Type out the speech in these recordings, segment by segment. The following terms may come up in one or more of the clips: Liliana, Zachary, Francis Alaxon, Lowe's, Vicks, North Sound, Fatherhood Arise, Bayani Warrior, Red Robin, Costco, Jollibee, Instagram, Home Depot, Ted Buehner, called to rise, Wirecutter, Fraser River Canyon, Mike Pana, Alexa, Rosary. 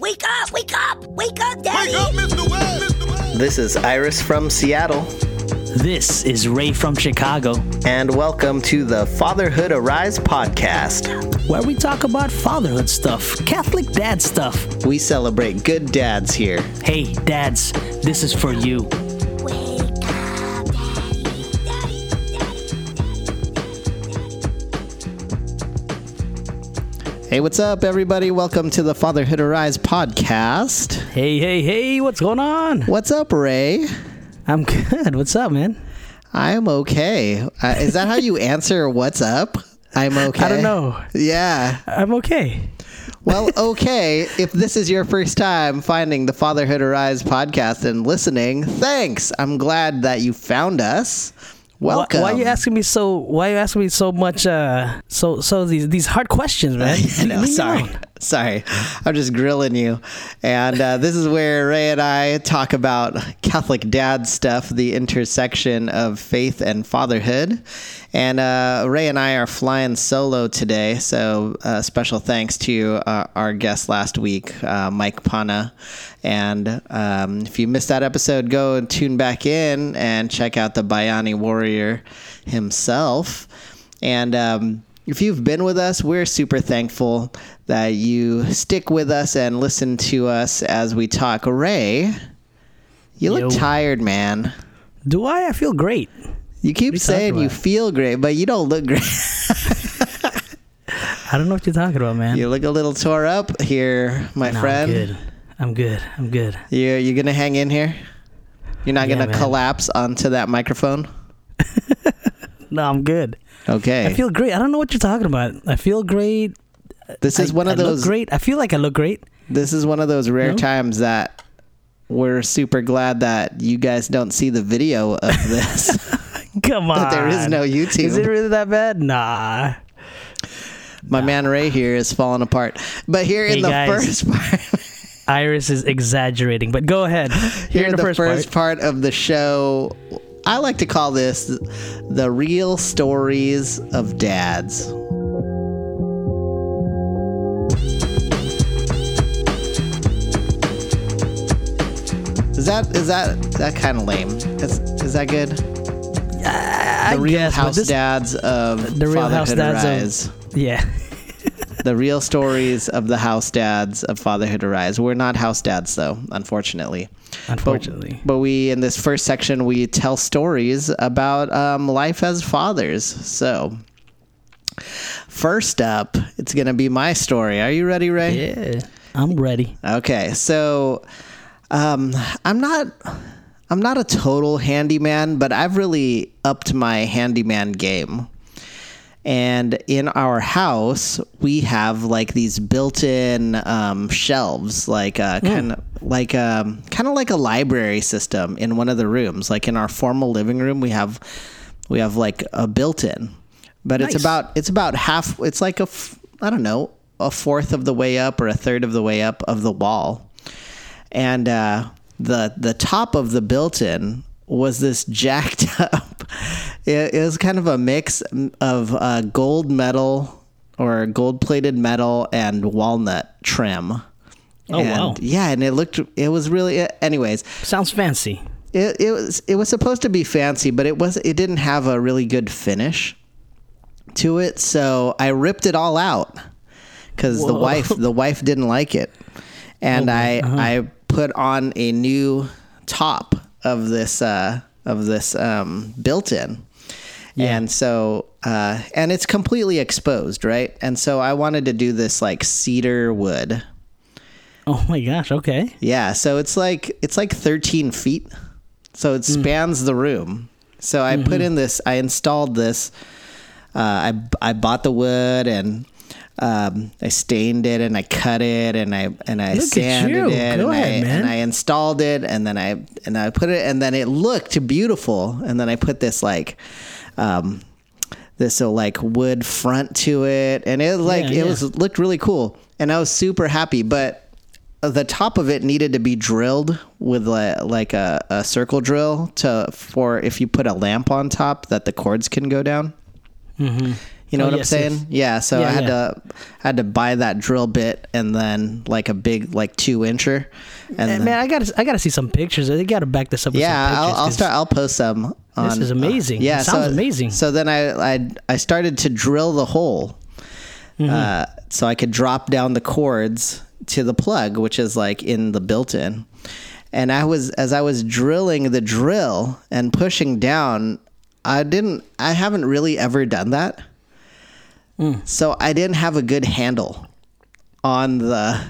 Wake up! Wake up! Wake up, Daddy! Wake up, Mr. West! Mr. West! This is Iris from Seattle. This is Ray from Chicago. And welcome to the Fatherhood Arise podcast, where we talk about fatherhood stuff, Catholic dad stuff. We celebrate good dads here. Hey, dads, this is for you. Hey, what's up, everybody? Welcome to the Fatherhood Arise podcast. Hey, hey, hey, what's going on? What's up, Ray? I'm good. What's up, man? I'm okay. Is that how you answer what's up? I'm okay. I don't know. Yeah. I'm okay. Well, okay, if this is your first time finding the Fatherhood Arise podcast and listening, thanks. I'm glad that you found us. Welcome. Why are you asking me so much? These hard questions, man. No, sorry. I'm just grilling you. And this is where Ray and I talk about Catholic dad stuff, the intersection of faith and fatherhood. And Ray and I are flying solo today. So special thanks to our guest last week, Mike Pana. And if you missed that episode, go and tune back in and check out the Bayani Warrior himself. And if you've been with us, we're super thankful that you stick with us and listen to us as we talk. Ray, you look tired, man. Do I? I feel great. You keep saying you feel great, but you don't look great. I don't know what you're talking about, man. You look a little tore up here, my friend. I'm good. You gonna hang in here? You're not gonna collapse onto that microphone? No, I'm good. Okay. I feel great. I don't know what you're talking about. I feel great. I feel like I look great. This is one of those rare times that we're super glad that you guys don't see the video of this. Come on. That there is no YouTube. Is it really that bad? Nah. My man Ray here is falling apart. But here in the first part... Iris is exaggerating, but go ahead. Here in the first part of the show, I like to call this the real stories of dads. Is that kind of lame? Is that good? The real house dads of the real house dads. Yeah. The real stories of the house dads of Fatherhood Arise. We're not house dads, though, unfortunately. But we, in this first section, we tell stories about life as fathers. So, first up, it's going to be my story. Are you ready, Ray? Yeah, I'm ready. Okay, so I'm not a total handyman, but I've really upped my handyman game. And in our house, we have like these built-in shelves, kind of like a library system in one of the rooms. Like in our formal living room, we have like a built-in, but nice. it's about half. It's like a fourth of the way up or a third of the way up of the wall, and the top of the built-in was this jacked up. It was kind of a mix of gold metal or gold-plated metal and walnut trim. Wow! Yeah, and it was really, anyways. Sounds fancy. It was supposed to be fancy, but it didn't have a really good finish to it. So I ripped it all out because the wife didn't like it, and I put on a new top of this built-in. Yeah. And so, and it's completely exposed, right? And so I wanted to do this like cedar wood. Oh my gosh. Okay. Yeah. So it's like 13 feet. So it spans the room. So I put in this, I installed this, I bought the wood and, I stained it and I cut it and I sanded it and I installed it and then I put it and then it looked beautiful. And then I put this like, this wood front to it. And it looked really cool. And I was super happy, but the top of it needed to be drilled with a circle drill for if you put a lamp on top that the cords can go down. Mm-hmm. You know what I'm saying? Yes. Yeah. So yeah, I had to buy that drill bit and then like a big like 2-incher. And man, I gotta see some pictures. They gotta back this up. With some pictures, I'll post some. This is amazing. Yeah, it sounds amazing. So then I started to drill the hole, so I could drop down the cords to the plug, which is like in the built-in. And as I was drilling the drill and pushing down, I haven't really ever done that. So I didn't have a good handle on the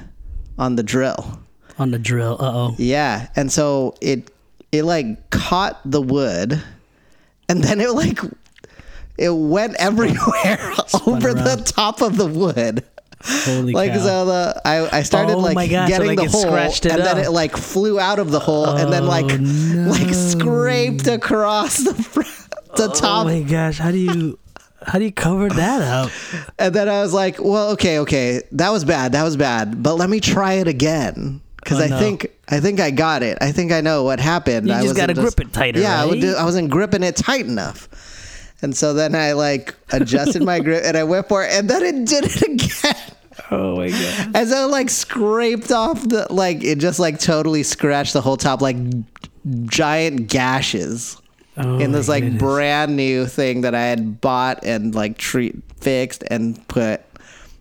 drill. On the drill, yeah, and so it like caught the wood, and then it went everywhere over the top of the wood. Holy cow. Like so I started getting the hole and then it like flew out of the hole and then like scraped across the top. Oh my gosh, how do you cover that up? And then I was like, well, okay, that was bad, but let me try it again. Because I think I got it. I think I know what happened. I just got to grip it tighter. Yeah, right? I wasn't gripping it tight enough. And so then I like adjusted my grip and I went for it, and then it did it again. Oh my god! As I like scraped off the it just like totally scratched the whole top, like giant gashes in this like brand new thing that I had bought and like fixed and put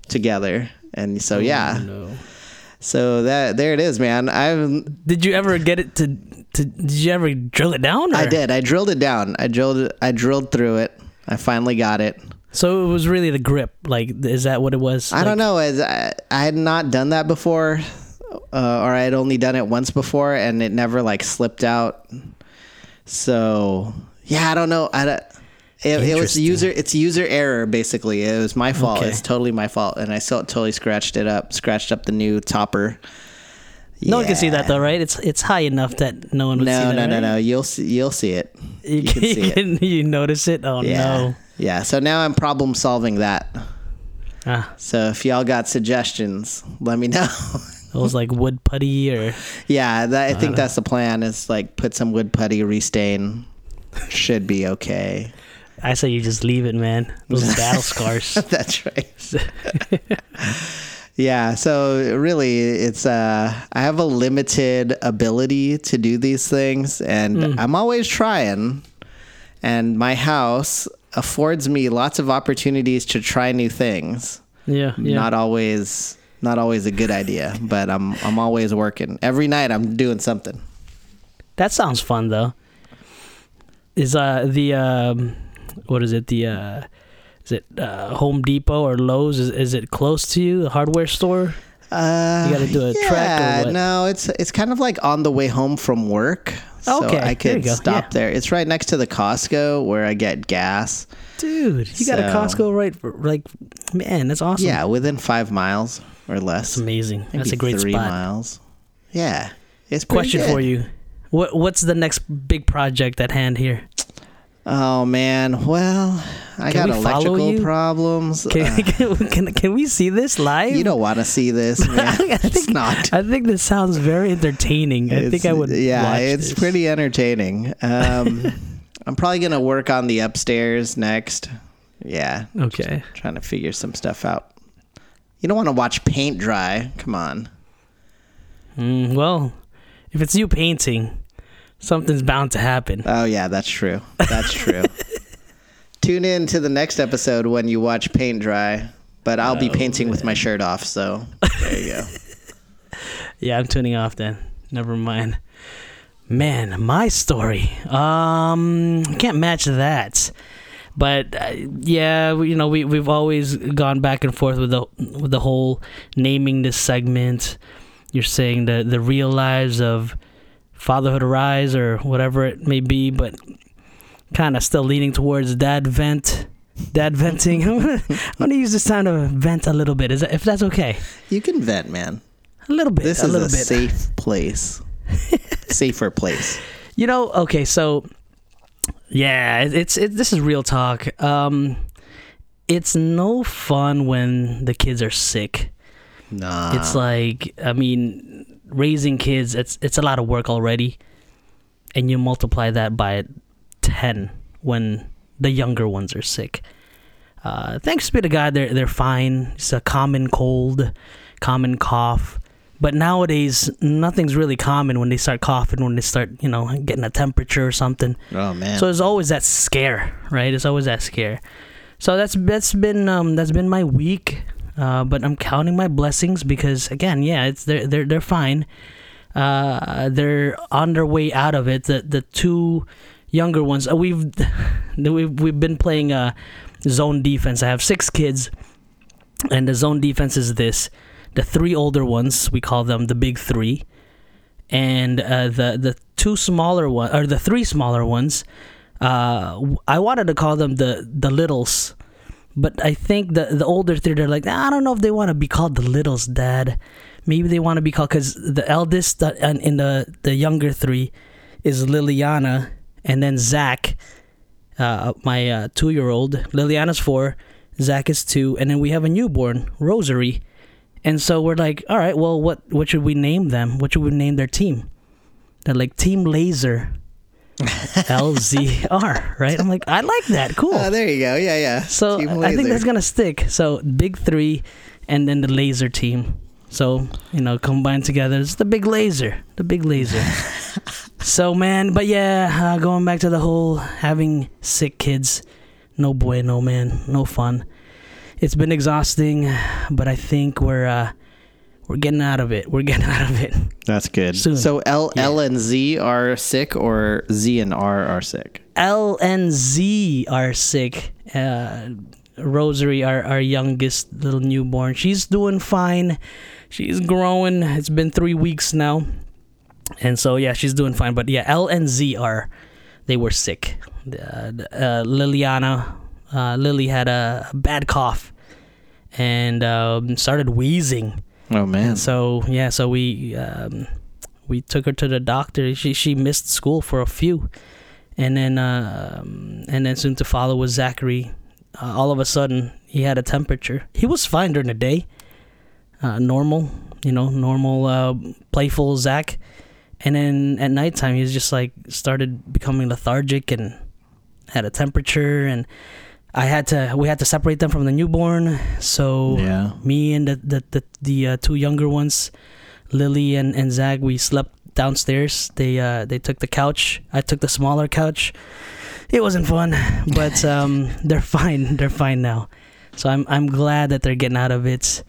together. And so so that there it is, man. Did you ever get it to? Did you ever drill it down? Or? I did. I drilled it down. I drilled through it. I finally got it. So it was really the grip. Is that what it was? I don't know. I had not done that before, or I had only done it once before, and it never slipped out. So yeah, I don't know. It was user. It's user error, basically. It was my fault. Okay. It's totally my fault, and I still totally scratched up the new topper. Yeah. No one can see that though, right? It's high enough that no one would see that. No. You'll see it. You can see it. You notice it? Oh yeah. No. Yeah. So now I'm problem solving that. So if y'all got suggestions, let me know. It was like wood putty or. Yeah, I think that's the plan. Is put some wood putty, restain, should be okay. I say you just leave it, man. Those battle scars. That's right. Yeah. So really, it's I have a limited ability to do these things, and I'm always trying. And my house affords me lots of opportunities to try new things. Yeah. Not always a good idea, but I'm always working. Every night I'm doing something. That sounds fun though. Is what is it? The is it Home Depot or Lowe's? Is it close to you? The hardware store? You got to do a trek or what? No, it's kind of on the way home from work. So okay, I could stop there. It's right next to the Costco where I get gas. Dude, you got a Costco man, that's awesome. Yeah, within 5 miles or less. That's amazing. Maybe that's a great 3 spot. 3 miles. Yeah, it's pretty good. Question for you: What's the next big project at hand here? Oh man, well, I got electrical problems. Can we see this live? You don't want to see this, man. I think this sounds very entertaining. I think I would watch this. It's pretty entertaining. I'm probably going to work on the upstairs next. Yeah. Okay. Trying to figure some stuff out. You don't want to watch paint dry. Come on. Well, if it's you painting, something's bound to happen. Oh, yeah, that's true. That's true. Tune in to the next episode when you watch paint dry, but I'll be painting with my shirt off, so there you go. Yeah, I'm tuning off then. Never mind. Man, my story. I can't match that. But we've always gone back and forth with the whole naming this segment. You're saying the real lives of Fatherhood Arise or whatever it may be, but kind of still leaning towards dad venting. I'm gonna use this time to vent a little bit. Is that, if that's okay? You can vent, man. A little bit. This is a safe place. Safer place. Okay, so yeah, this is real talk. It's no fun when the kids are sick. Nah. It's raising kids, it's a lot of work already, and you multiply that by 10 when the younger ones are sick. Thanks be to God, they're fine. It's a common cold, common cough. But nowadays, nothing's really common when they start coughing, when they start, you know, getting a temperature or something. Oh, man. So there's always that scare, right? It's always that scare. So that's been my week. But I'm counting my blessings because, again, yeah, it's they're fine. They're on their way out of it. The two younger ones, we've been playing zone defense. I have 6 kids, and the zone defense is this. The 3 older ones, we call them the big 3, and the 2 smaller ones, or the 3 smaller ones, I wanted to call them the littles, but I think the older 3, they're like, I don't know if they want to be called the littles, Dad. Maybe they want to be called, because the eldest in the younger 3 is Liliana, and then Zach, my 2-year-old. Liliana's 4, Zach is 2, and then we have a newborn, Rosary. And so we're like, all right, well, what should we name them? What should we name their team? They're like, Team Laser, LZR, right? I'm like, I like that. Cool. Oh, there you go. Yeah, yeah. So I think that's going to stick. So big 3 and then the laser team. So, you know, combined together, it's the big laser, So, man, but yeah, going back to the whole having sick kids, no bueno, man, no fun. It's been exhausting, but I think we're getting out of it. That's good. Soon. So L and Z are sick, or Z and R are sick? L and Z are sick. Rosary, our youngest little newborn, she's doing fine. She's growing. It's been 3 weeks now. And so, yeah, she's doing fine. But, yeah, L and Z are, they were sick. Liliana... Lily had a bad cough and started wheezing. Oh, man. And so, yeah, we took her to the doctor. She missed school for a few. And then soon to follow was Zachary. All of a sudden, he had a temperature. He was fine during the day. Normal, playful Zach. And then at nighttime, he was just like started becoming lethargic and had a temperature, and we had to separate them from the newborn. So yeah. Me and the 2 younger ones, Lily and Zach, we slept downstairs. They took the couch. I took the smaller couch. It wasn't fun, but they're fine. They're fine now. So I'm glad that they're getting out of it.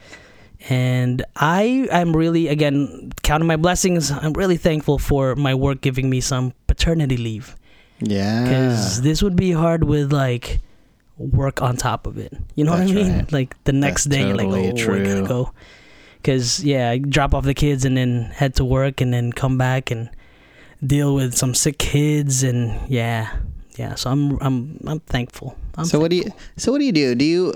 And I'm really, again, counting my blessings. I'm really thankful for my work giving me some paternity leave. Yeah. Because this would be hard with like work on top of it. You know That's what I mean? Right. Like the next That's day, totally you're like, oh, I gotta go. Because, yeah, I drop off the kids and then head to work and then come back and deal with some sick kids and yeah. So I'm thankful. What do you do? Do you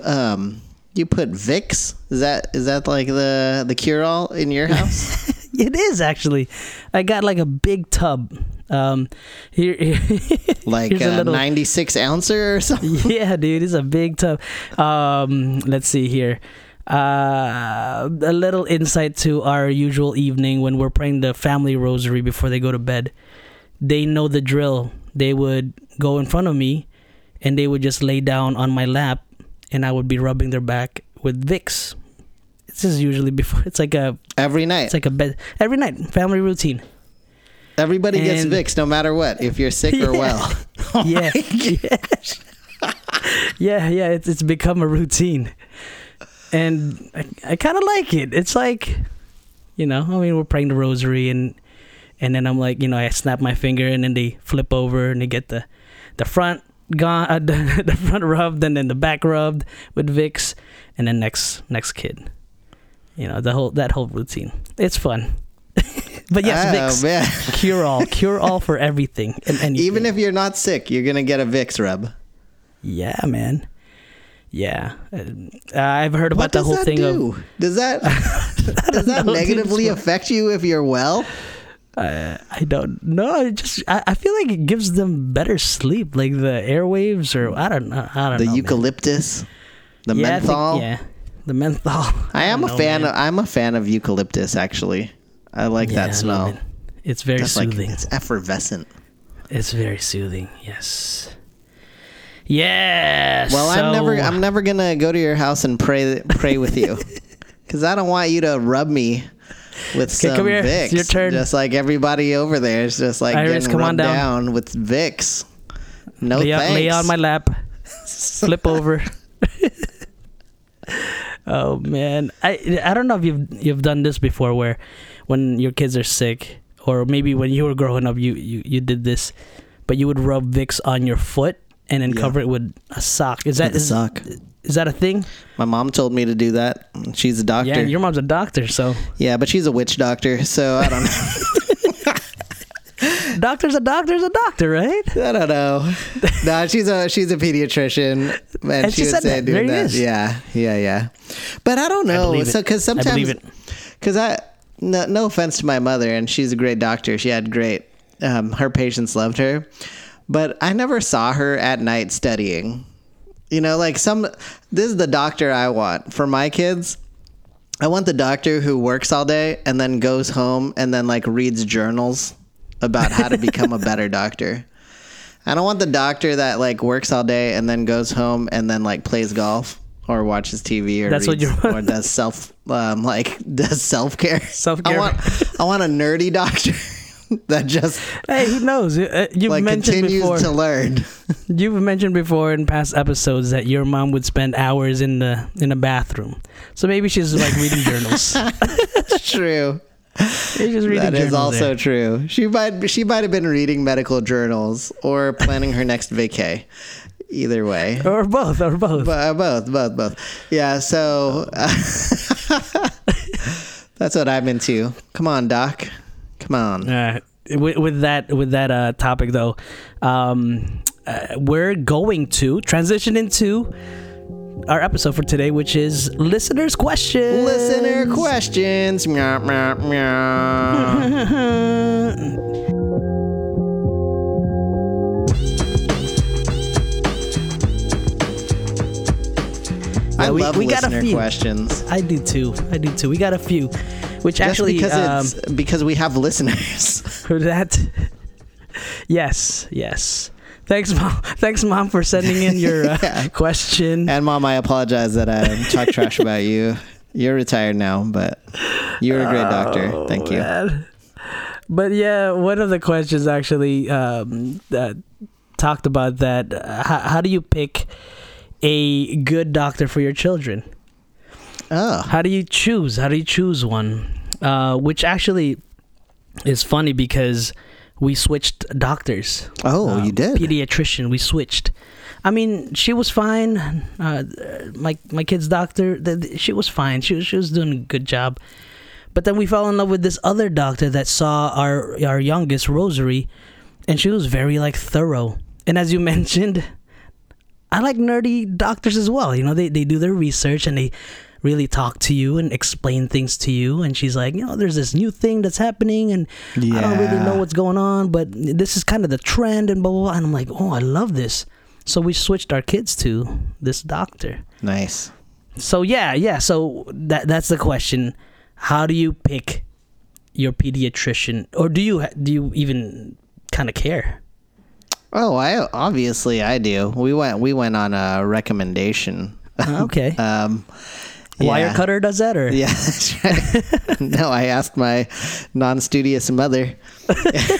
you put Vicks? Is that like the cure all in your house? It is, actually. I got like a big tub. Like a little, 96 ouncer or something. Yeah, dude, it's a big tub. Let's see here. A little insight to our usual evening when we're praying the family rosary before they go to bed. They know the drill. They would go in front of me, and they would just lay down on my lap, and I would be rubbing their back with Vicks. This is usually before. It's like a every night. It's like a bed every night family routine. Everybody gets Vicks no matter what, if you're sick or well. Oh yeah. Yeah, it's become a routine. And I kind of like it. It's like, you know, I mean, we're praying the rosary and then I'm like, you know, I snap my finger and then they flip over and they get the front gone, the front rubbed and then the back rubbed with Vicks and then next kid. You know, that whole routine. It's fun. But yes, Vicks, cure all for everything and anything. Even if you're not sick, you're gonna get a Vicks rub. Yeah, man. Yeah, I've heard about the whole thing. Does that negatively affect you if you're well? I don't know. I feel like it gives them better sleep, like the airwaves, or I don't know. The eucalyptus, man. The menthol. The menthol. I'm a fan of eucalyptus, actually. I like that smell. It. It's very soothing. It's effervescent. It's very soothing, yes. Yes. Well, so I'm never gonna go to your house and pray with you, because I don't want you to rub me with some Vicks. It's your turn. Just like everybody over there is just like Iris, getting rubbed down with Vicks. No thanks. Lay on my lap. Slip over. Oh man, I don't know if you've done this before, where when your kids are sick, or maybe when you were growing up, you did this, but you would rub Vicks on your foot and then cover it with a sock. Is that a thing? My mom told me to do that. She's a doctor. Yeah, and your mom's a doctor, so. Yeah, but she's a witch doctor, so I don't know. Doctor's a doctor, right? I don't know. No, she's a pediatrician, and she would say doing that. Yeah. But I don't know. No offense to my mother, and she's a great doctor. She had great. Her patients loved her, but I never saw her at night studying. You know, like this is the doctor I want for my kids. I want the doctor who works all day and then goes home and then like reads journals about how to become a better doctor. I don't want the doctor that like works all day and then goes home and then like plays golf or watches TV or does self-care. Self-care. I want a nerdy doctor that just he knows. You've like mentioned before. Continues to learn. You've mentioned before in past episodes that your mom would spend hours in the bathroom. So maybe she's like reading journals. It's true. That is also true. She might have been reading medical journals or planning her next vacay. Either way, or both. Both. Yeah. So that's what I'm into. Come on, Doc. Come on. With that topic though, we're going to transition into our episode for today, which is listeners' questions. Listener questions. Meow, meow, meow. I love listener questions. I do too. We got a few, which just actually because we have listeners. That. Yes. Thanks, Mom, for sending in your question. And, Mom, I apologize that I talk trash about you. You're retired now, but you're a great doctor. Thank you. Man. But, yeah, one of the questions actually talked about that. How do you pick a good doctor for your children? Oh. How do you choose one? Which actually is funny because we switched doctors. Oh, you did? Pediatrician, we switched. I mean, she was fine. My kid's doctor, she was fine. She was doing a good job. But then we fell in love with this other doctor that saw our youngest, Rosary, and she was very like thorough. And as you mentioned, I like nerdy doctors as well. You know, they do their research and they really talk to you and explain things to you. And she's like, you know, there's this new thing that's happening and I don't really know what's going on, but this is kind of the trend and blah, blah, blah. And I'm like, oh, I love this. So we switched our kids to this doctor. Nice. So yeah. So that's the question. How do you pick your pediatrician, or do you even kind of care? Oh, I do. We went on a recommendation. Okay. Wirecutter does that, or yeah. That's right. No, I asked my non-studious mother who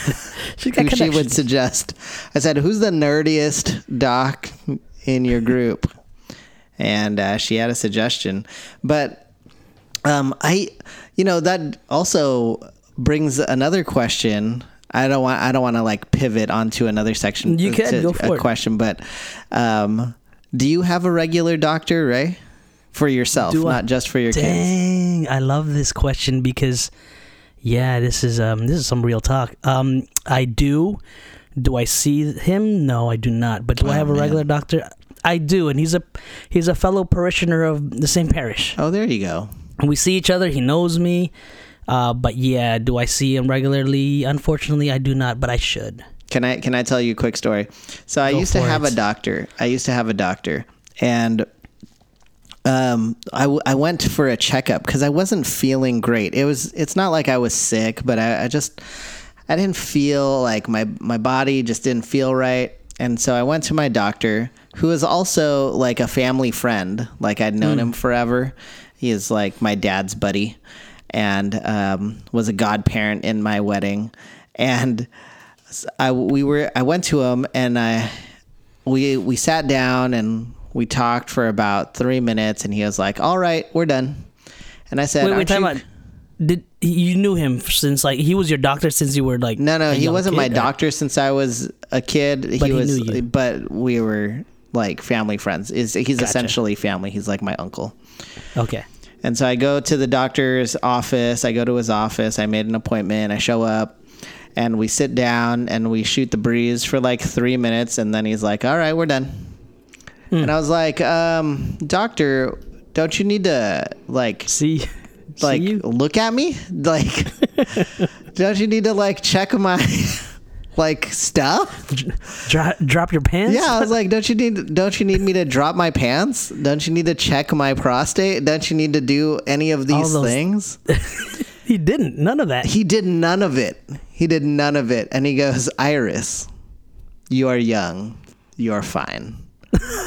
she would suggest. I said, "Who's the nerdiest doc in your group?" And she had a suggestion, but that also brings another question. I don't want to like pivot onto another section. You can go for a question, but do you have a regular doctor, Ray, for yourself, not just for your kids? Dang, I love this question because, yeah, this is some real talk. I do. Do I see him? No, I do not. But do I have a regular doctor? I do, and he's a fellow parishioner of the same parish. Oh, there you go. We see each other. He knows me. But yeah, do I see him regularly? Unfortunately, I do not, but I should. Can I tell you a quick story? So I used to have a doctor, and I went for a checkup because I wasn't feeling great. It's not like I was sick, but I didn't feel like my body just didn't feel right, and so I went to my doctor who is also like a family friend. Like I'd known him forever. He is like my dad's buddy and was a godparent in my wedding. And I went to him and we sat down and we talked for about 3 minutes and he was like, all right, we're done. And I said, wait, time out. You knew him since like he was your doctor since you were like no, he wasn't my doctor since I was a kid. But we were like family friends. He's essentially family. He's like my uncle. Okay. And so I go to the doctor's office. I go to his office. I made an appointment. I show up. And we sit down and we shoot the breeze for like 3 minutes. And then he's like, all right, we're done. Mm. And I was like, doctor, don't you need to like see look at me? Like, don't you need to like check my like stuff? Drop your pants? Yeah. I was like, don't you need me to drop my pants? Don't you need to check my prostate? Don't you need to do any of these things? He didn't. None of that. He did none of it. And he goes, Iris, you are young. You are fine.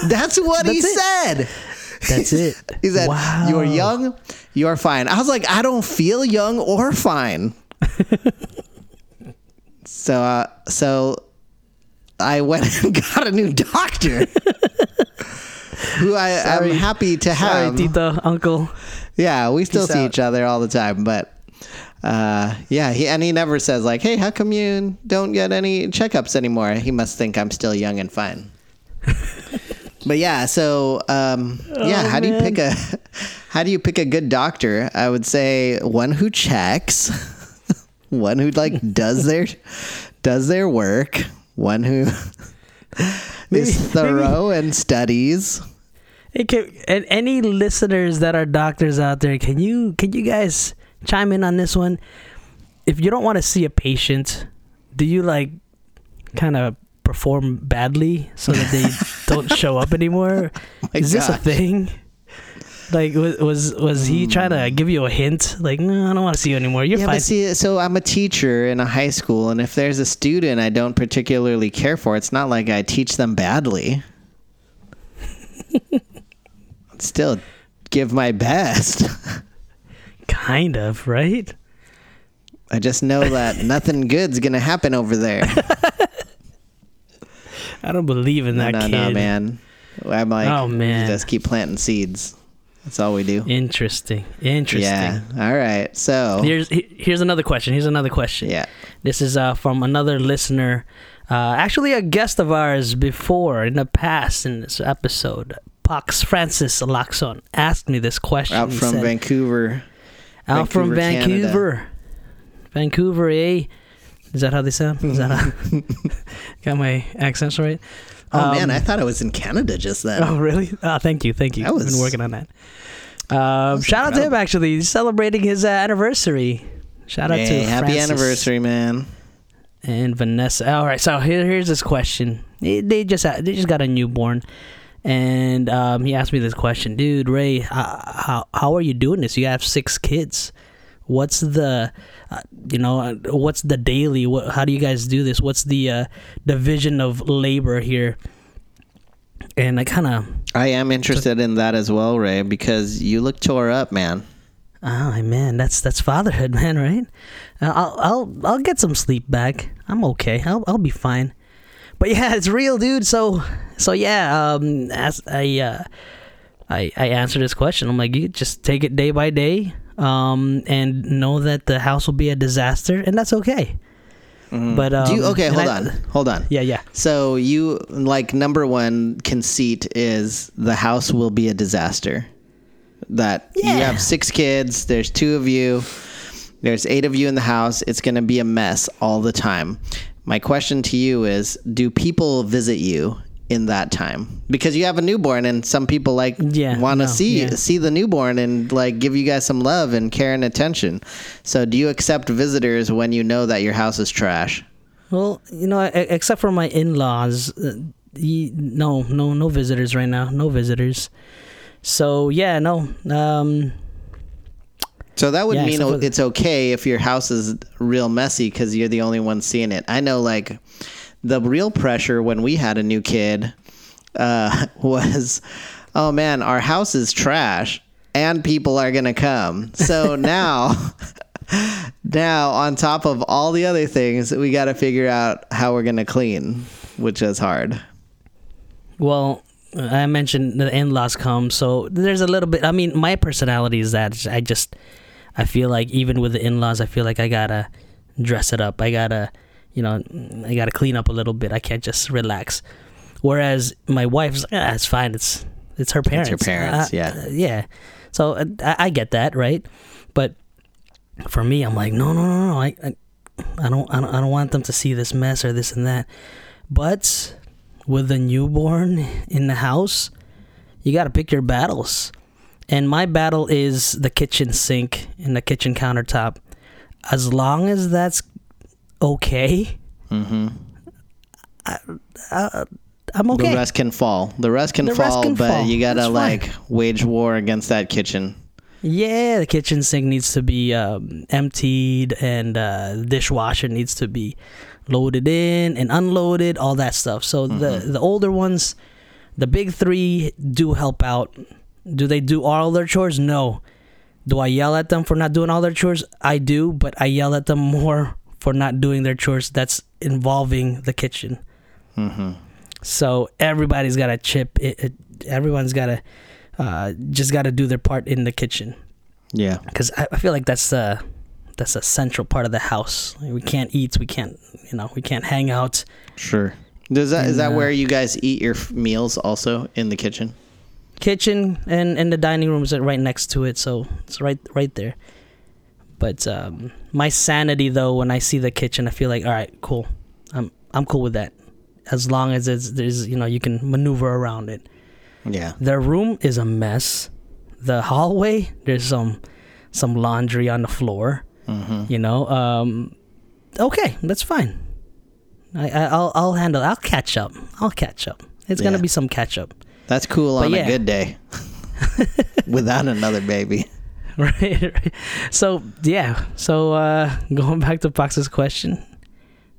That's what he said. That's it. He said, wow. You are young. You are fine. I was like, I don't feel young or fine. So I went and got a new doctor. Who I'm happy to have. Sorry, Tito, Uncle. Yeah, we still see each other all the time, but... he never says like, hey, how come you don't get any checkups anymore? He must think I'm still young and fine. But yeah, so, how do you pick a good doctor? I would say one who checks, one who like does their work, one who is thorough and studies. And any listeners that are doctors out there, can you guys chime in on this one? If you don't want to see a patient, do you like kind of perform badly so that they don't show up anymore? Is this a thing? Like was he trying to give you a hint? Like, no, I don't want to see you anymore. You're fine. But see, so I'm a teacher in a high school, and if there's a student I don't particularly care for, it's not like I teach them badly. I'd still give my best. Kind of, right? I just know that nothing good's gonna happen over there. I don't believe in that kid. No, man. I'm like, oh, man. Just keep planting seeds. That's all we do. Interesting. Yeah. All right. So here's another question. Yeah. This is from another listener, actually a guest of ours before in the past in this episode. Francis Alaxon asked me this question. Out from Vancouver. Out from Vancouver. Canada. Vancouver, eh? Is that how they sound? Is that how? Got my accents right? Oh, man, I thought I was in Canada just then. Oh, really? Oh, thank you. I've been working on that. Shout out to him, actually. He's celebrating his anniversary. Shout out to happy Francis. Anniversary, man. And Vanessa. All right, so here's this question. They just got a newborn. And he asked me this question, dude. Ray, how are you doing this? You have 6 kids. What's the, what's the daily? How do you guys do this? What's the division of labor here? And I am interested in that as well, Ray, because you look tore up, man. Oh man, that's fatherhood, man, right? I'll get some sleep back. I'm okay. I'll be fine. But yeah, it's real, dude. So yeah, as I answered this question, I'm like, you just take it day by day, and know that the house will be a disaster, and that's okay. Mm. But hold on. Yeah. So you like number one conceit is the house will be a disaster. You have 6 kids. There's 2 of you. There's 8 of you in the house. It's gonna be a mess all the time. My question to you is, do people visit you in that time? Because you have a newborn and some people want to see the newborn and like give you guys some love and care and attention. So do you accept visitors when you know that your house is trash? Well, except for my in-laws, no visitors right now. No visitors. So yeah, no. So that would mean it's okay if your house is real messy because you're the only one seeing it. I know, like, the real pressure when we had a new kid was, oh man, our house is trash and people are going to come. So now on top of all the other things, we got to figure out how we're going to clean, which is hard. Well, I mentioned the in-laws come, so there's a little bit. I mean, my personality is that I feel like even with the in-laws, I feel like I gotta dress it up. I gotta, I gotta clean up a little bit. I can't just relax. Whereas my wife's, it's fine. It's her parents. It's your parents, yeah. So I get that, right? But for me, I'm like, no. I don't want them to see this mess or this and that. But with a newborn in the house, you got to pick your battles. And my battle is the kitchen sink and the kitchen countertop. As long as that's okay, mm-hmm. I'm okay. The rest can fall. But you got to wage war against that kitchen. Yeah, the kitchen sink needs to be emptied, and dishwasher needs to be loaded in and unloaded, all that stuff. So mm-hmm. the older ones, the big three, do help out. Do they do all their chores? No. Do I yell at them for not doing all their chores? I do, but I yell at them more for not doing their chores that's involving the kitchen. Mm-hmm. So everybody's got a chip. Everyone's got to just got to do their part in the kitchen. Yeah. Because I feel like that's a central part of the house. We can't eat. We can't, we can't hang out. Sure. Is that where you guys eat your meals also, in the kitchen? Kitchen and the dining room is right next to it. So it's right there. But my sanity, though, when I see the kitchen, I feel like, all right, cool. I'm cool with that. As long as there's you can maneuver around it. Yeah. Their room is a mess. The hallway, there's some laundry on the floor. Mm-hmm. Okay, that's fine. I'll handle it. I'll catch up. It's gonna be some catch up. That's cool on a good day. Without another baby. Right. So going back to Fox's question,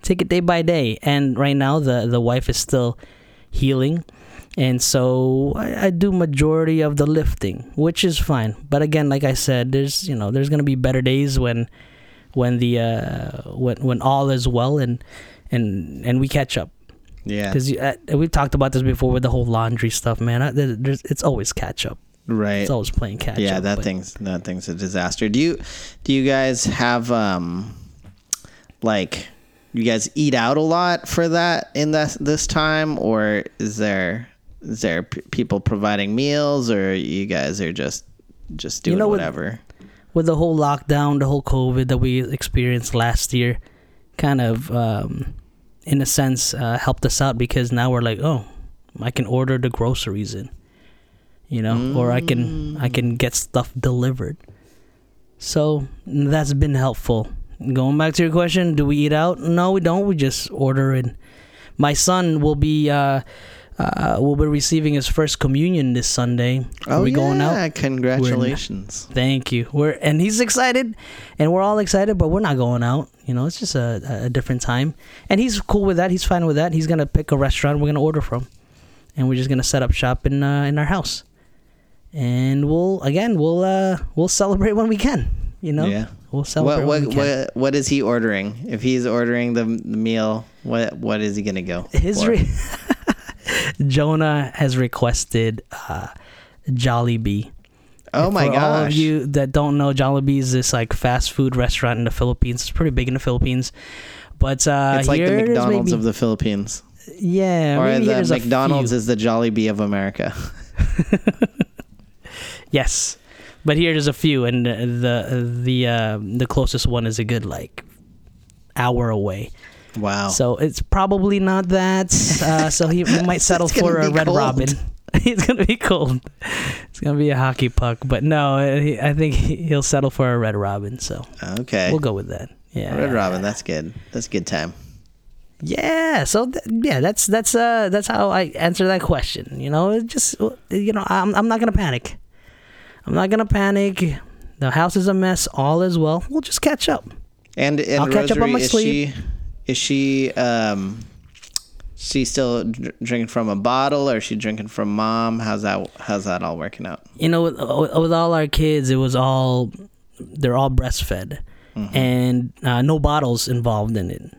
take it day by day. And right now the wife is still healing, and so I do majority of the lifting, which is fine. But again, like I said, there's gonna be better days when all is well and we catch up. Yeah, because we've talked about this before with the whole laundry stuff, man. It's always catch up. Right, it's always playing catch up. Yeah, that thing's a disaster. Do you guys have you guys eat out a lot for that in this time, or is there people providing meals, or you guys are just doing whatever? With the whole lockdown, the whole COVID that we experienced last year, kind of in a sense helped us out, because now we're like, oh, I can order the groceries in, or I can get stuff delivered. So that's been helpful. Going back to your question, do we eat out? No, we don't. We just order in. My son will be receiving his first communion this Sunday. Oh, we're going out. Congratulations! Thank you. And he's excited, and we're all excited, but we're not going out. It's just a different time, and he's cool with that. He's fine with that. He's gonna pick a restaurant we're gonna order from, and we're just gonna set up shop in our house, and we'll celebrate when we can. Yeah. We'll celebrate what is he ordering? If he's ordering the meal, what is he gonna go? Jonah has requested Jollibee. Oh my gosh! For all of you that don't know, Jollibee is this fast food restaurant in the Philippines. It's pretty big in the Philippines, but it's like the McDonald's of the Philippines. Yeah, or the McDonald's is the Jollibee of America. Yes. But here there's a few, and the closest one is a good hour away. Wow! So it's probably not that. So he might settle for a Red Robin. It's gonna be cold. It's gonna be a hockey puck, but no, I think he'll settle for a Red Robin. So okay, we'll go with that. Yeah, Red Robin. That's good. That's a good time. Yeah. So that's how I answer that question. I'm not gonna panic. I'm not going to panic. The house is a mess. All is well. We'll just catch up. And I'll catch up on my sleep. Is she She still drinking from a bottle, or is she drinking from mom? How's that all working out? You know, with all our kids, they're all breastfed, mm-hmm. and no bottles involved in it,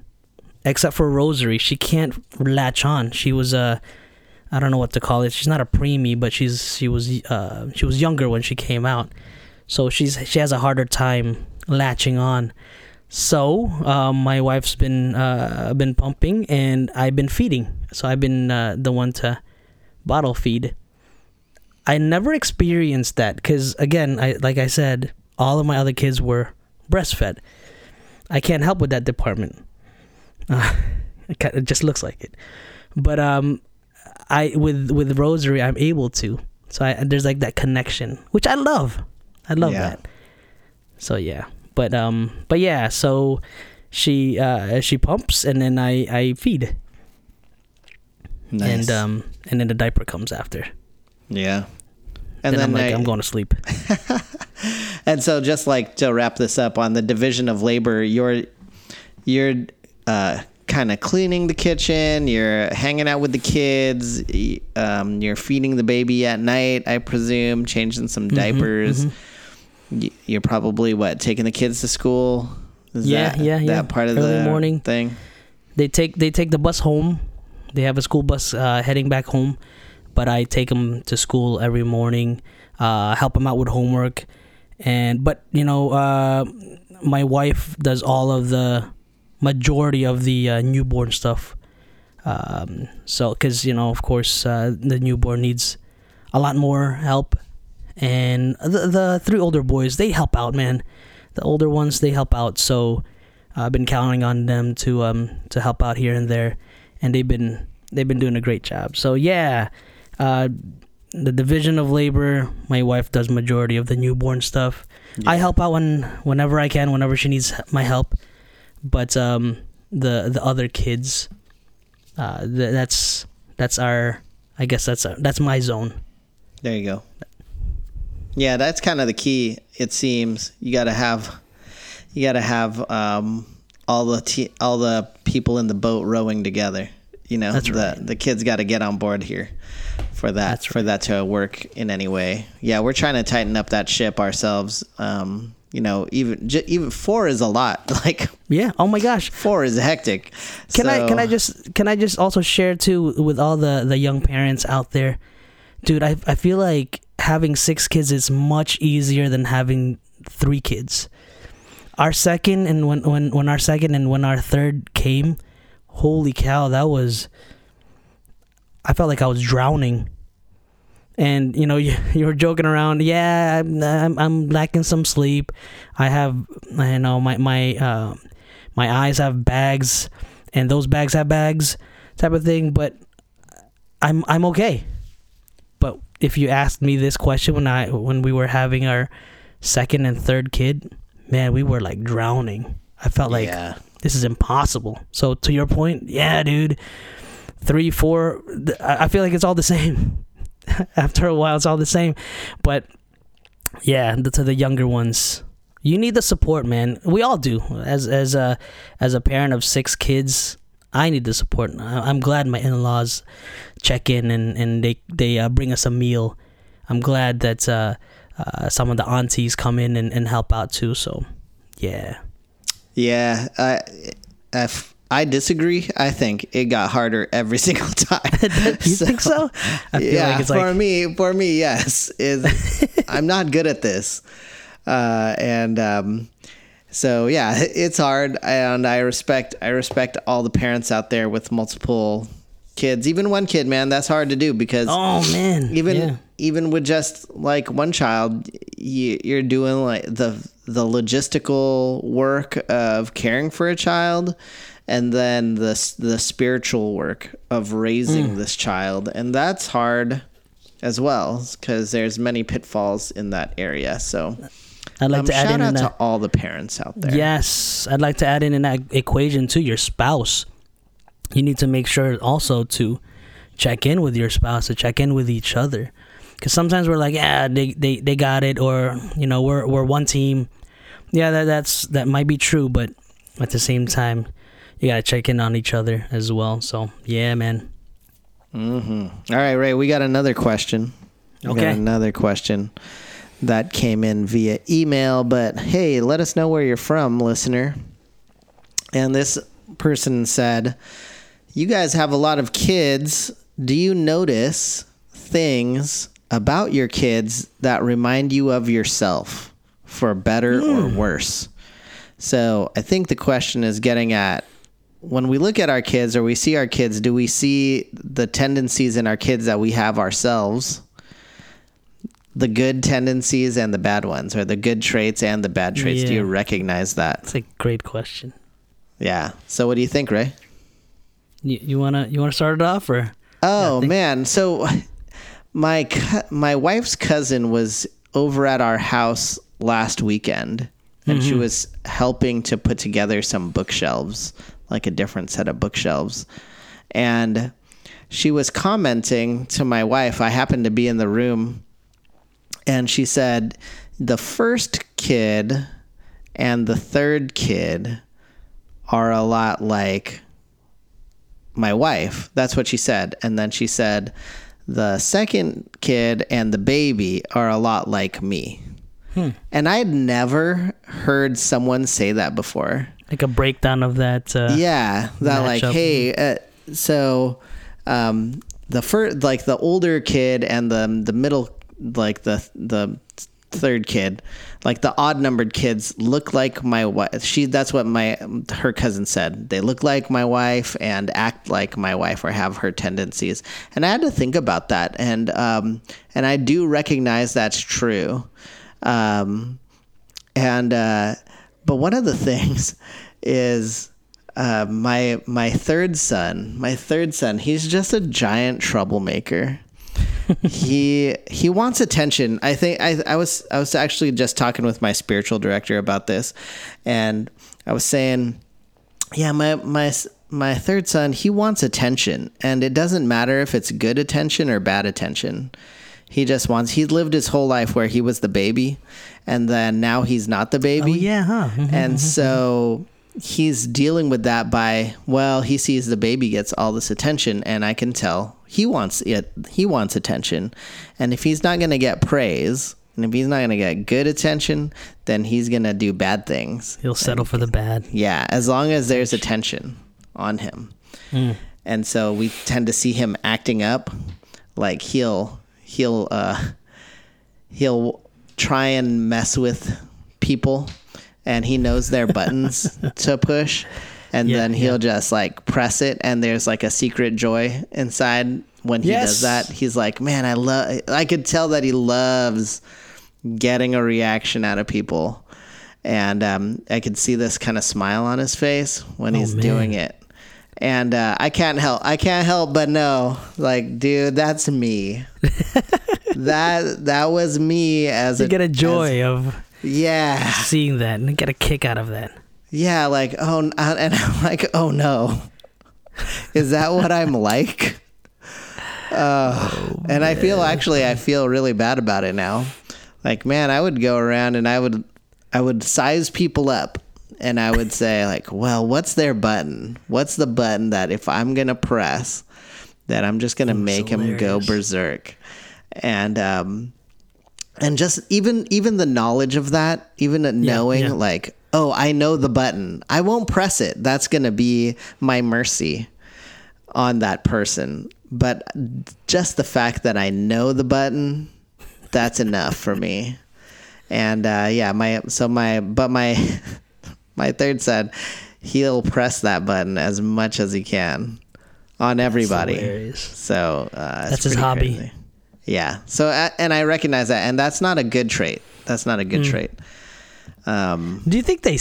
except for Rosary. She can't latch on. She was I don't know what to call it. She's not a preemie, but she was younger when she came out, so she has a harder time latching on. So my wife's been pumping, and I've been feeding. So I've been the one to bottle feed. I never experienced that because, again, like I said, all of my other kids were breastfed. I can't help with that department. It just looks like it. But with Rosary, I'm able to. So there's like that connection, which I love. I love that. So yeah. But yeah, so she pumps, and then I feed. Nice. And then the diaper comes after. Yeah. And then I'm going to sleep. And so just like to wrap this up on the division of labor, you're kind of cleaning the kitchen, you're hanging out with the kids, you're feeding the baby at night, I presume, changing some diapers. Mm-hmm, mm-hmm. You're probably taking the kids to school. That part of the morning thing. They take the bus home. They have a school bus heading back home, but I take them to school every morning. Help them out with homework, but my wife does all of the majority of the newborn stuff. So because of course the newborn needs a lot more help. And the three older boys, they help out, man. The older ones, they help out. So I've been counting on them to help out here and there, and they've been doing a great job. So yeah, the division of labor. My wife does majority of the newborn stuff. Yeah. I help out whenever I can, whenever she needs my help. But the other kids, that's our. I guess that's my zone. There you go. Yeah, that's kind of the key. It seems you gotta have all the people in the boat rowing together. You know, the kids got to get on board here for that to work in any way. Yeah, we're trying to tighten up that ship ourselves. Even 4 is a lot. Like yeah, oh my gosh, 4 is hectic. Can I just also share too with all the young parents out there, dude? I feel like having 6 kids is much easier than having 3 kids. Our second and when our third came, holy cow, I felt like I was drowning. And you were joking around, yeah, I'm lacking some sleep. I have, my eyes have bags, and those bags have bags, type of thing. But I'm okay. If you asked me this question when we were having our second and third kid, man, we were like drowning. I felt like this is impossible. So to your point, yeah, dude, 3, 4, I feel like it's all the same. After a while, it's all the same. But yeah, to the younger ones, you need the support, man. We all do. As a parent of 6 kids, I need the support. I'm glad my in-laws check in and they bring us a meal. I'm glad that some of the aunties come in and help out too. So, yeah. Yeah. I disagree. I think it got harder every single time. Think so? I feel like it's for me, yes. I'm not good at this. So yeah, it's hard, and I respect all the parents out there with multiple kids, even one kid, man. That's hard to do because even with just like one child, you're doing like the logistical work of caring for a child, and then the spiritual work of raising this child, and that's hard as well because there's many pitfalls in that area. So. I'd like to add in to all the parents out there. Yes, I'd like to add in that equation too, your spouse. You need to make sure also to check in with your spouse, to check in with each other, because sometimes we're like, yeah, they got it, or we're one team. Yeah, that might be true, but at the same time, you gotta check in on each other as well. So yeah, man. Mm-hmm. All right, Ray, we got another question. Got another question that came in via email, but hey, let us know where you're from, listener. And this person said, you guys have a lot of kids. Do you notice things about your kids that remind you of yourself, for better or worse? So I think the question is getting at, when we look at our kids or we see our kids, do we see the tendencies in our kids that we have ourselves? The good tendencies and the bad ones, or the good traits and the bad traits. Yeah. Do you recognize that? It's a great question. Yeah. So what do you think, Ray? You wanna start it off, or? Oh yeah, man. So my wife's cousin was over at our house last weekend, and she was helping to put together some bookshelves, like a different set of bookshelves, and she was commenting to my wife. I happened to be in the room. And she said, the first kid and the third kid are a lot like my wife. That's what she said. And then she said, the second kid and the baby are a lot like me. And I had never heard someone say that before. Like a breakdown of that. That like, hey, the first, like the older kid and the middle, like the third kid, like the odd numbered kids look like my wife. That's what her cousin said. They look like my wife and act like my wife or have her tendencies. And I had to think about that. And I do recognize that's true. But one of the things is, my third son, he's just a giant troublemaker. He wants attention. I think I was actually just talking with my spiritual director about this, and I was saying, yeah, my third son, he wants attention, and it doesn't matter if it's good attention or bad attention. He just wants. He lived his whole life where he was the baby, and then now he's not the baby. Oh yeah, huh? And so he's dealing with that by, well, he sees the baby gets all this attention, and I can tell he wants it. He wants attention. And if he's not going to get praise, and if he's not going to get good attention, then he's going to do bad things. He'll settle for the bad. Yeah. As long as there's attention on him. And so we tend to see him acting up, like he'll try and mess with people, and he knows their buttons to push, and then he'll just like press it, and there's like a secret joy inside when he does that. He's like, man, I could tell that he loves getting a reaction out of people, and I could see this kind of smile on his face when he's doing it. And I can't help but know, like, dude, that's me. that was me as you get a joy of seeing that, and get a kick out of that. Yeah, like, oh, and I'm like, oh no, is that what I'm like? And I feel really bad about it now. Like, man, I would go around and I would size people up. And I would say, like, well, what's their button? What's the button that if I'm going to press, that I'm just going to make him go berserk? And just even the knowledge of that, knowing like, oh, I know the button. I won't press it. That's going to be my mercy on that person. But just the fact that I know the button, that's enough for me. And my third son, he'll press that button as much as he can on everybody. Hilarious. So that's his hobby. Crazy. Yeah. So and I recognize that, and that's not a good trait. That's not a good trait. Do you think they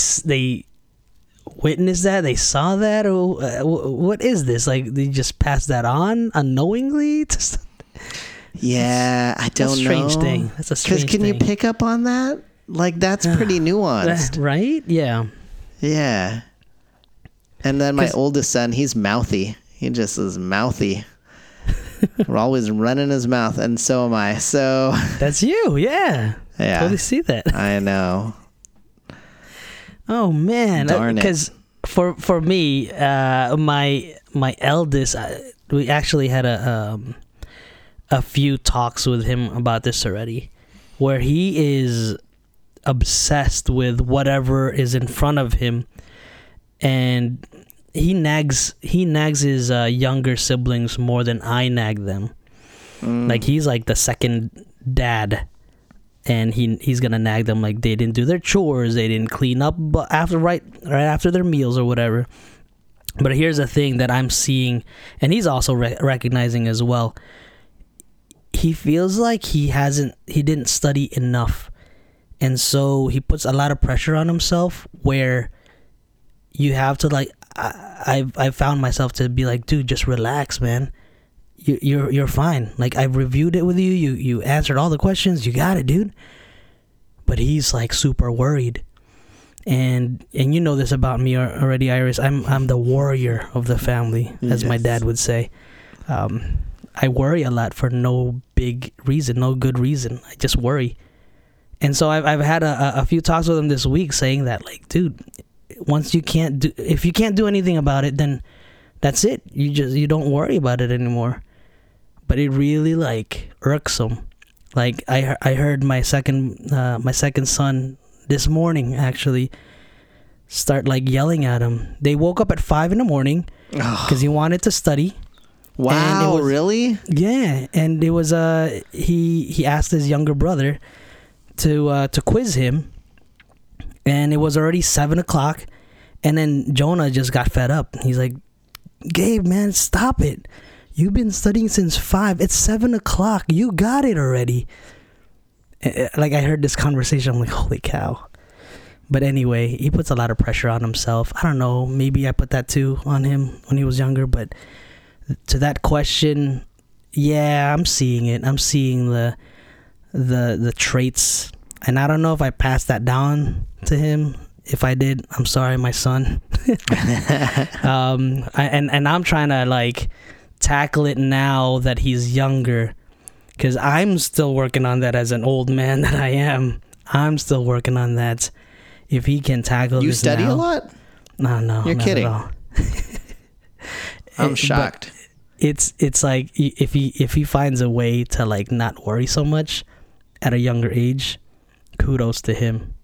witnessed that? They saw that, or what is this? Like, they just passed that on unknowingly? Yeah, I don't know. That's a strange thing. Because can you pick up on that? Like, that's pretty nuanced, right? Yeah. Yeah. And then my oldest son, he's mouthy. He just is mouthy. We're always running his mouth, and so am I. So that's you, yeah. Yeah. Totally see that. I know. Oh man, because for me, my eldest, we actually had a few talks with him about this already, where he is obsessed with whatever is in front of him, and he nags his younger siblings more than I nag them. Like, he's like the second dad, and he's gonna nag them like they didn't do their chores, they didn't clean up after right after their meals or whatever. But here's the thing that I'm seeing, and he's also recognizing as well. He feels like he didn't study enough, and so he puts a lot of pressure on himself, where you have to, like, I found myself to be like, dude, just relax, man. You're fine. Like, I've reviewed it with you. You answered all the questions. You got it, dude. But he's like super worried, and you know this about me already, Iris. I'm the warrior of the family, as my dad would say. I worry a lot for no big reason, no good reason. I just worry. And so I've had a few talks with him this week, saying that, like, dude, if you can't do anything about it, then that's it. You don't worry about it anymore. But it really, like, irks him. Like, I heard my second son this morning actually start, like, yelling at him. They woke up at 5 a.m. because he wanted to study. Wow! And really? Yeah. And it was he asked his younger brother to quiz him, and it was already 7 o'clock, and then Jonah just got fed up. He's like, Gabe, man, stop it. You've been studying since 5. It's 7 o'clock. You got it already. Like, I heard this conversation. I'm like, holy cow. But anyway, he puts a lot of pressure on himself. I don't know. Maybe I put that too on him when he was younger. But to that question, yeah, I'm seeing it. I'm seeing the traits. And I don't know if I passed that down to him. If I did, I'm sorry, my son. And I'm trying to, like, tackle it now that he's younger, because I'm still working on that as an old man that I am. I'm still working on that. If he can tackle this now. You study a lot? No. You're kidding. Not at all. I'm shocked. It's like, if he finds a way to, like, not worry so much at a younger age, kudos to him.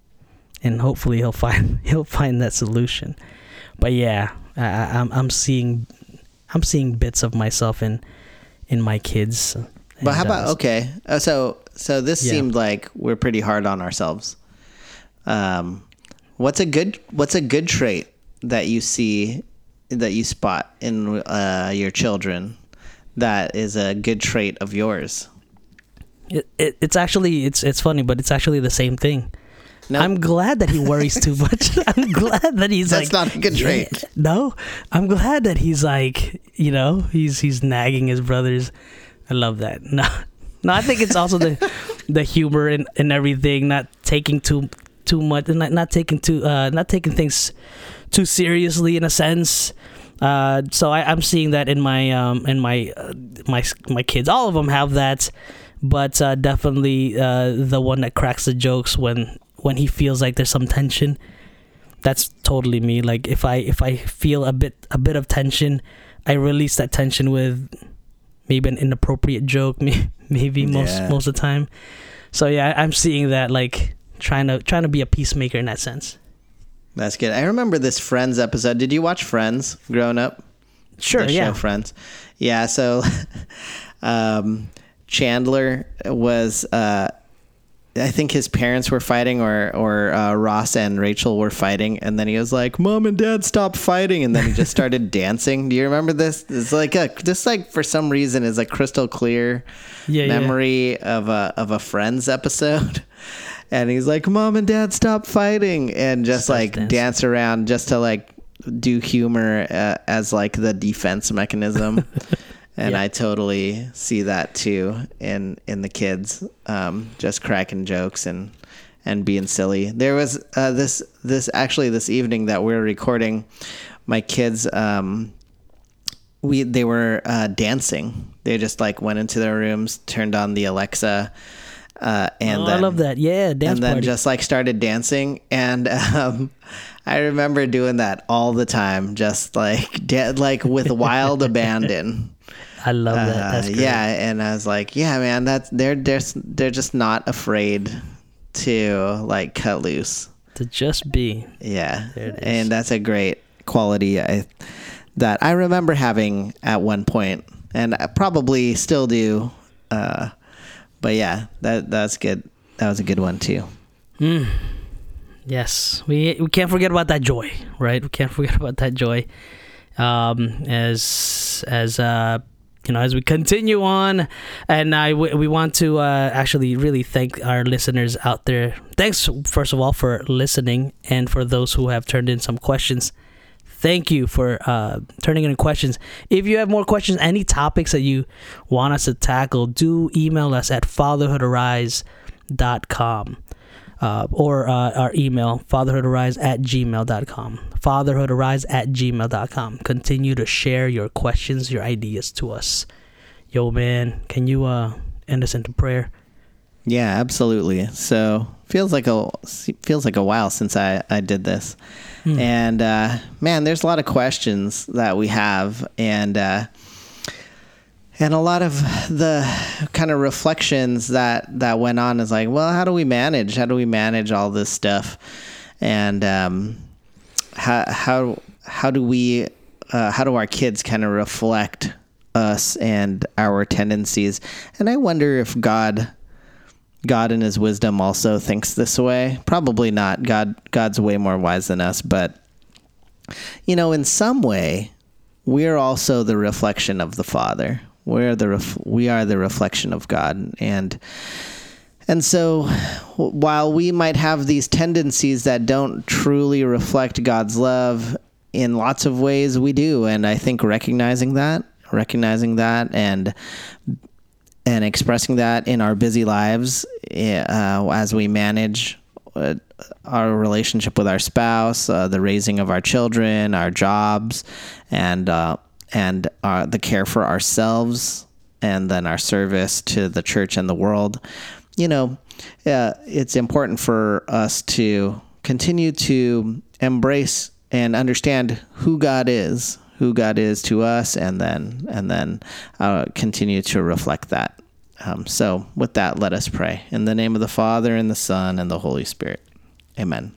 And hopefully he'll find that solution. But yeah, I'm seeing bits of myself in my kids. But how about so this seemed like we're pretty hard on ourselves. What's a good trait that you see, that you spot in your children, that is a good trait of yours? It's funny, but it's actually the same thing. No. I'm glad that he worries too much. I'm glad that he's that's like, that's not a good trait. Yeah, no, I'm glad that he's like, you know, he's nagging his brothers. I love that. No, I think it's also the humor and everything, not taking too much, and not taking things too seriously in a sense. So I'm seeing that in my kids. All of them have that, but definitely the one that cracks the jokes when he feels like there's some tension. That's totally me. Like, if I feel a bit of tension, I release that tension with maybe an inappropriate joke, maybe most of the time. So yeah, I'm seeing that, like, trying to be a peacemaker in that sense. That's good. I remember this Friends episode. Did you watch Friends growing up? Sure, the show Friends. Yeah, so Chandler was I think his parents were fighting, or Ross and Rachel were fighting, and then he was like, "Mom and Dad, stop fighting!" And then he just started dancing. Do you remember this? It's like for some reason is a crystal clear memory of a Friends episode. And he's like, "Mom and Dad, stop fighting!" and just like dance around just to like do humor as like the defense mechanism. And I totally see that too in the kids, just cracking jokes and being silly. There was this evening that we were recording, my kids, they were dancing. They just like went into their rooms, turned on the Alexa, and then I love that, dance party. Just like started dancing, and I remember doing that all the time, just like with wild abandon. I love that. That's great. Yeah, and I was like, yeah, man, that's they're just not afraid to like cut loose. To just be. Yeah, and that's a great quality that I remember having at one point, and I probably still do. But yeah, that's good. That was a good one too. Mm. Yes, we can't forget about that joy, right? We can't forget about that joy. As we continue on, and we want to actually really thank our listeners out there. Thanks, first of all, for listening, and for those who have turned in some questions. Thank you for turning in questions. If you have more questions, any topics that you want us to tackle, do email us at fatherhoodarise.com. Or our email, fatherhoodarise@gmail.com. Fatherhoodarise@gmail.com. Continue to share your questions, your ideas to us. Yo, man, can you end us into prayer? Yeah, absolutely. So feels like a while since I did this. Mm. And man, there's a lot of questions that we have, and a lot of the kind of reflections that went on is like, well, how do we manage all this stuff? And how do our kids kind of reflect us and our tendencies? And I wonder if God in his wisdom also thinks this way. Probably not. God's way more wise than us, but in some way we're also the reflection of the Father. We are the reflection of God, and so while we might have these tendencies that don't truly reflect God's love, in lots of ways we do, and I think recognizing that, and expressing that in our busy lives as we manage our relationship with our spouse, the raising of our children, our jobs, and the care for ourselves, and then our service to the church and the world. It's important for us to continue to embrace and understand who God is to us, and then continue to reflect that. So with that, let us pray. In the name of the Father, and the Son, and the Holy Spirit. Amen.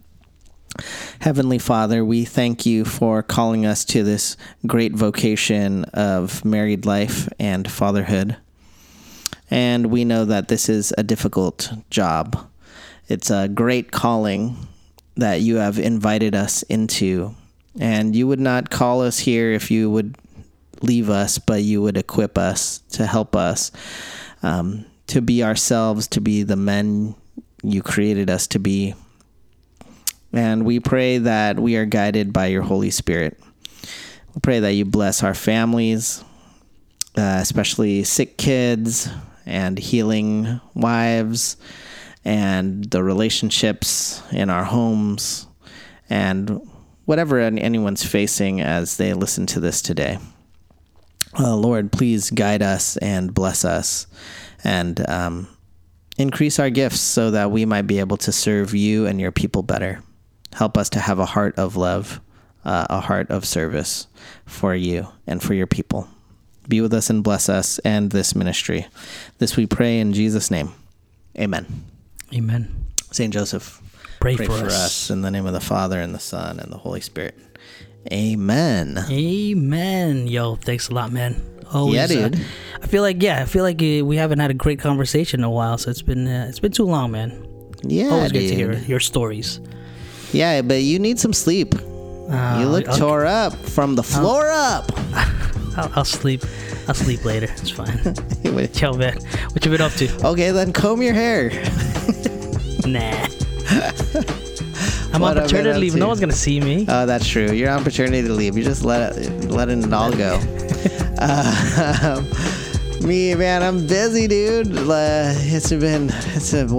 Heavenly Father, we thank you for calling us to this great vocation of married life and fatherhood. And we know that this is a difficult job. It's a great calling that you have invited us into. And you would not call us here if you would leave us, but you would equip us to help us to be ourselves, to be the men you created us to be. And we pray that we are guided by your Holy Spirit. We pray that you bless our families, especially sick kids and healing wives, and the relationships in our homes, and whatever anyone's facing as they listen to this today. Lord, please guide us and bless us, and increase our gifts so that we might be able to serve you and your people better. Help us to have a heart of love, a heart of service for you and for your people. Be with us and bless us and this ministry. This we pray in Jesus' name. Amen. Amen. St. Joseph, pray for us. In the name of the Father, and the Son, and the Holy Spirit. Amen. Amen. Yo, thanks a lot, man. Always, yeah, dude. I feel like we haven't had a great conversation in a while, so it's been too long, man. Yeah, always good to hear your stories. Yeah, but you need some sleep. You look tore up from the floor up. I'll sleep later. It's fine. Yo, man, what you been up to? Okay, then comb your hair. Nah. I'm on paternity leave. No one's gonna see me. Oh, that's true. You're on paternity leave. You just let it all go. Me, man, I'm busy, dude. What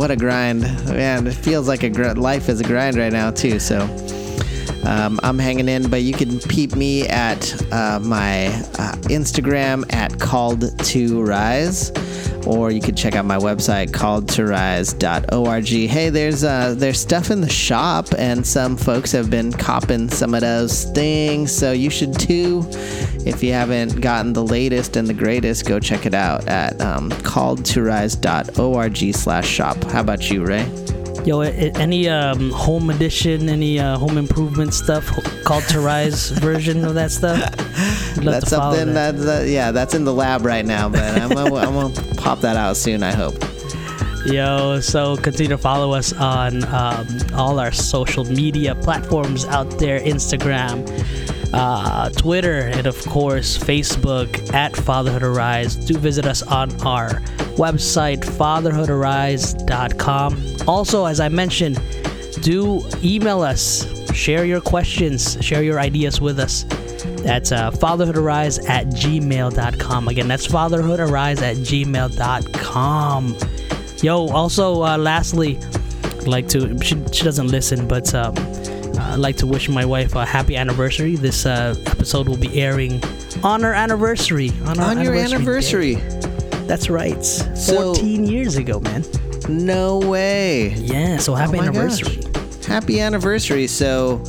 a grind, man. It feels like life is a grind right now too. So I'm hanging in, but you can peep me at my Instagram at called to rise, or you can check out my website calledtorise.org. Hey, there's stuff in the shop, and some folks have been copping some of those things, so you should too. If you haven't gotten the latest and the greatest, go check it out at calledtorise.org/shop. How about you, Ray? Yo, any home edition, any home improvement stuff, called to rise version of that stuff? That's something that's in the lab right now, but I'm gonna pop that out soon, I hope. Yo, so continue to follow us on all our social media platforms out there: Instagram, Twitter, and of course Facebook at Fatherhood Arise. Do visit us on our website, fatherhoodarise.com. Also, as I mentioned, do email us, share your questions, share your ideas with us. That's fatherhoodarise@gmail.com. again, that's fatherhoodarise@gmail.com. yo, also lastly, like to she doesn't listen, but I'd like to wish my wife a happy anniversary. This episode will be airing on her anniversary. On your anniversary. That's right. So, 14 years ago, man. No way. Yeah, so happy anniversary. Gosh. Happy anniversary. So,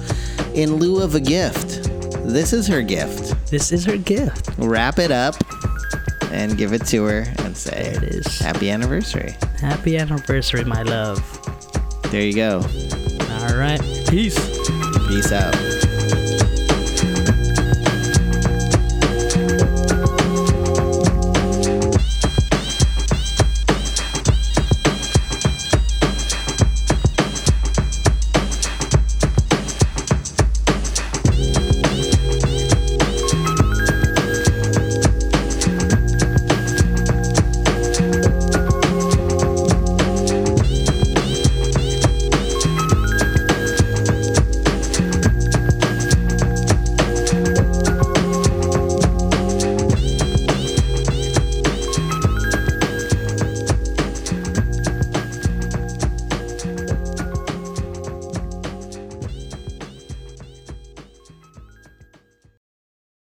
in lieu of a gift, this is her gift. This is her gift. Wrap it up and give it to her and say, there it is. Happy anniversary. Happy anniversary, my love. There you go. All right. Peace. Peace out.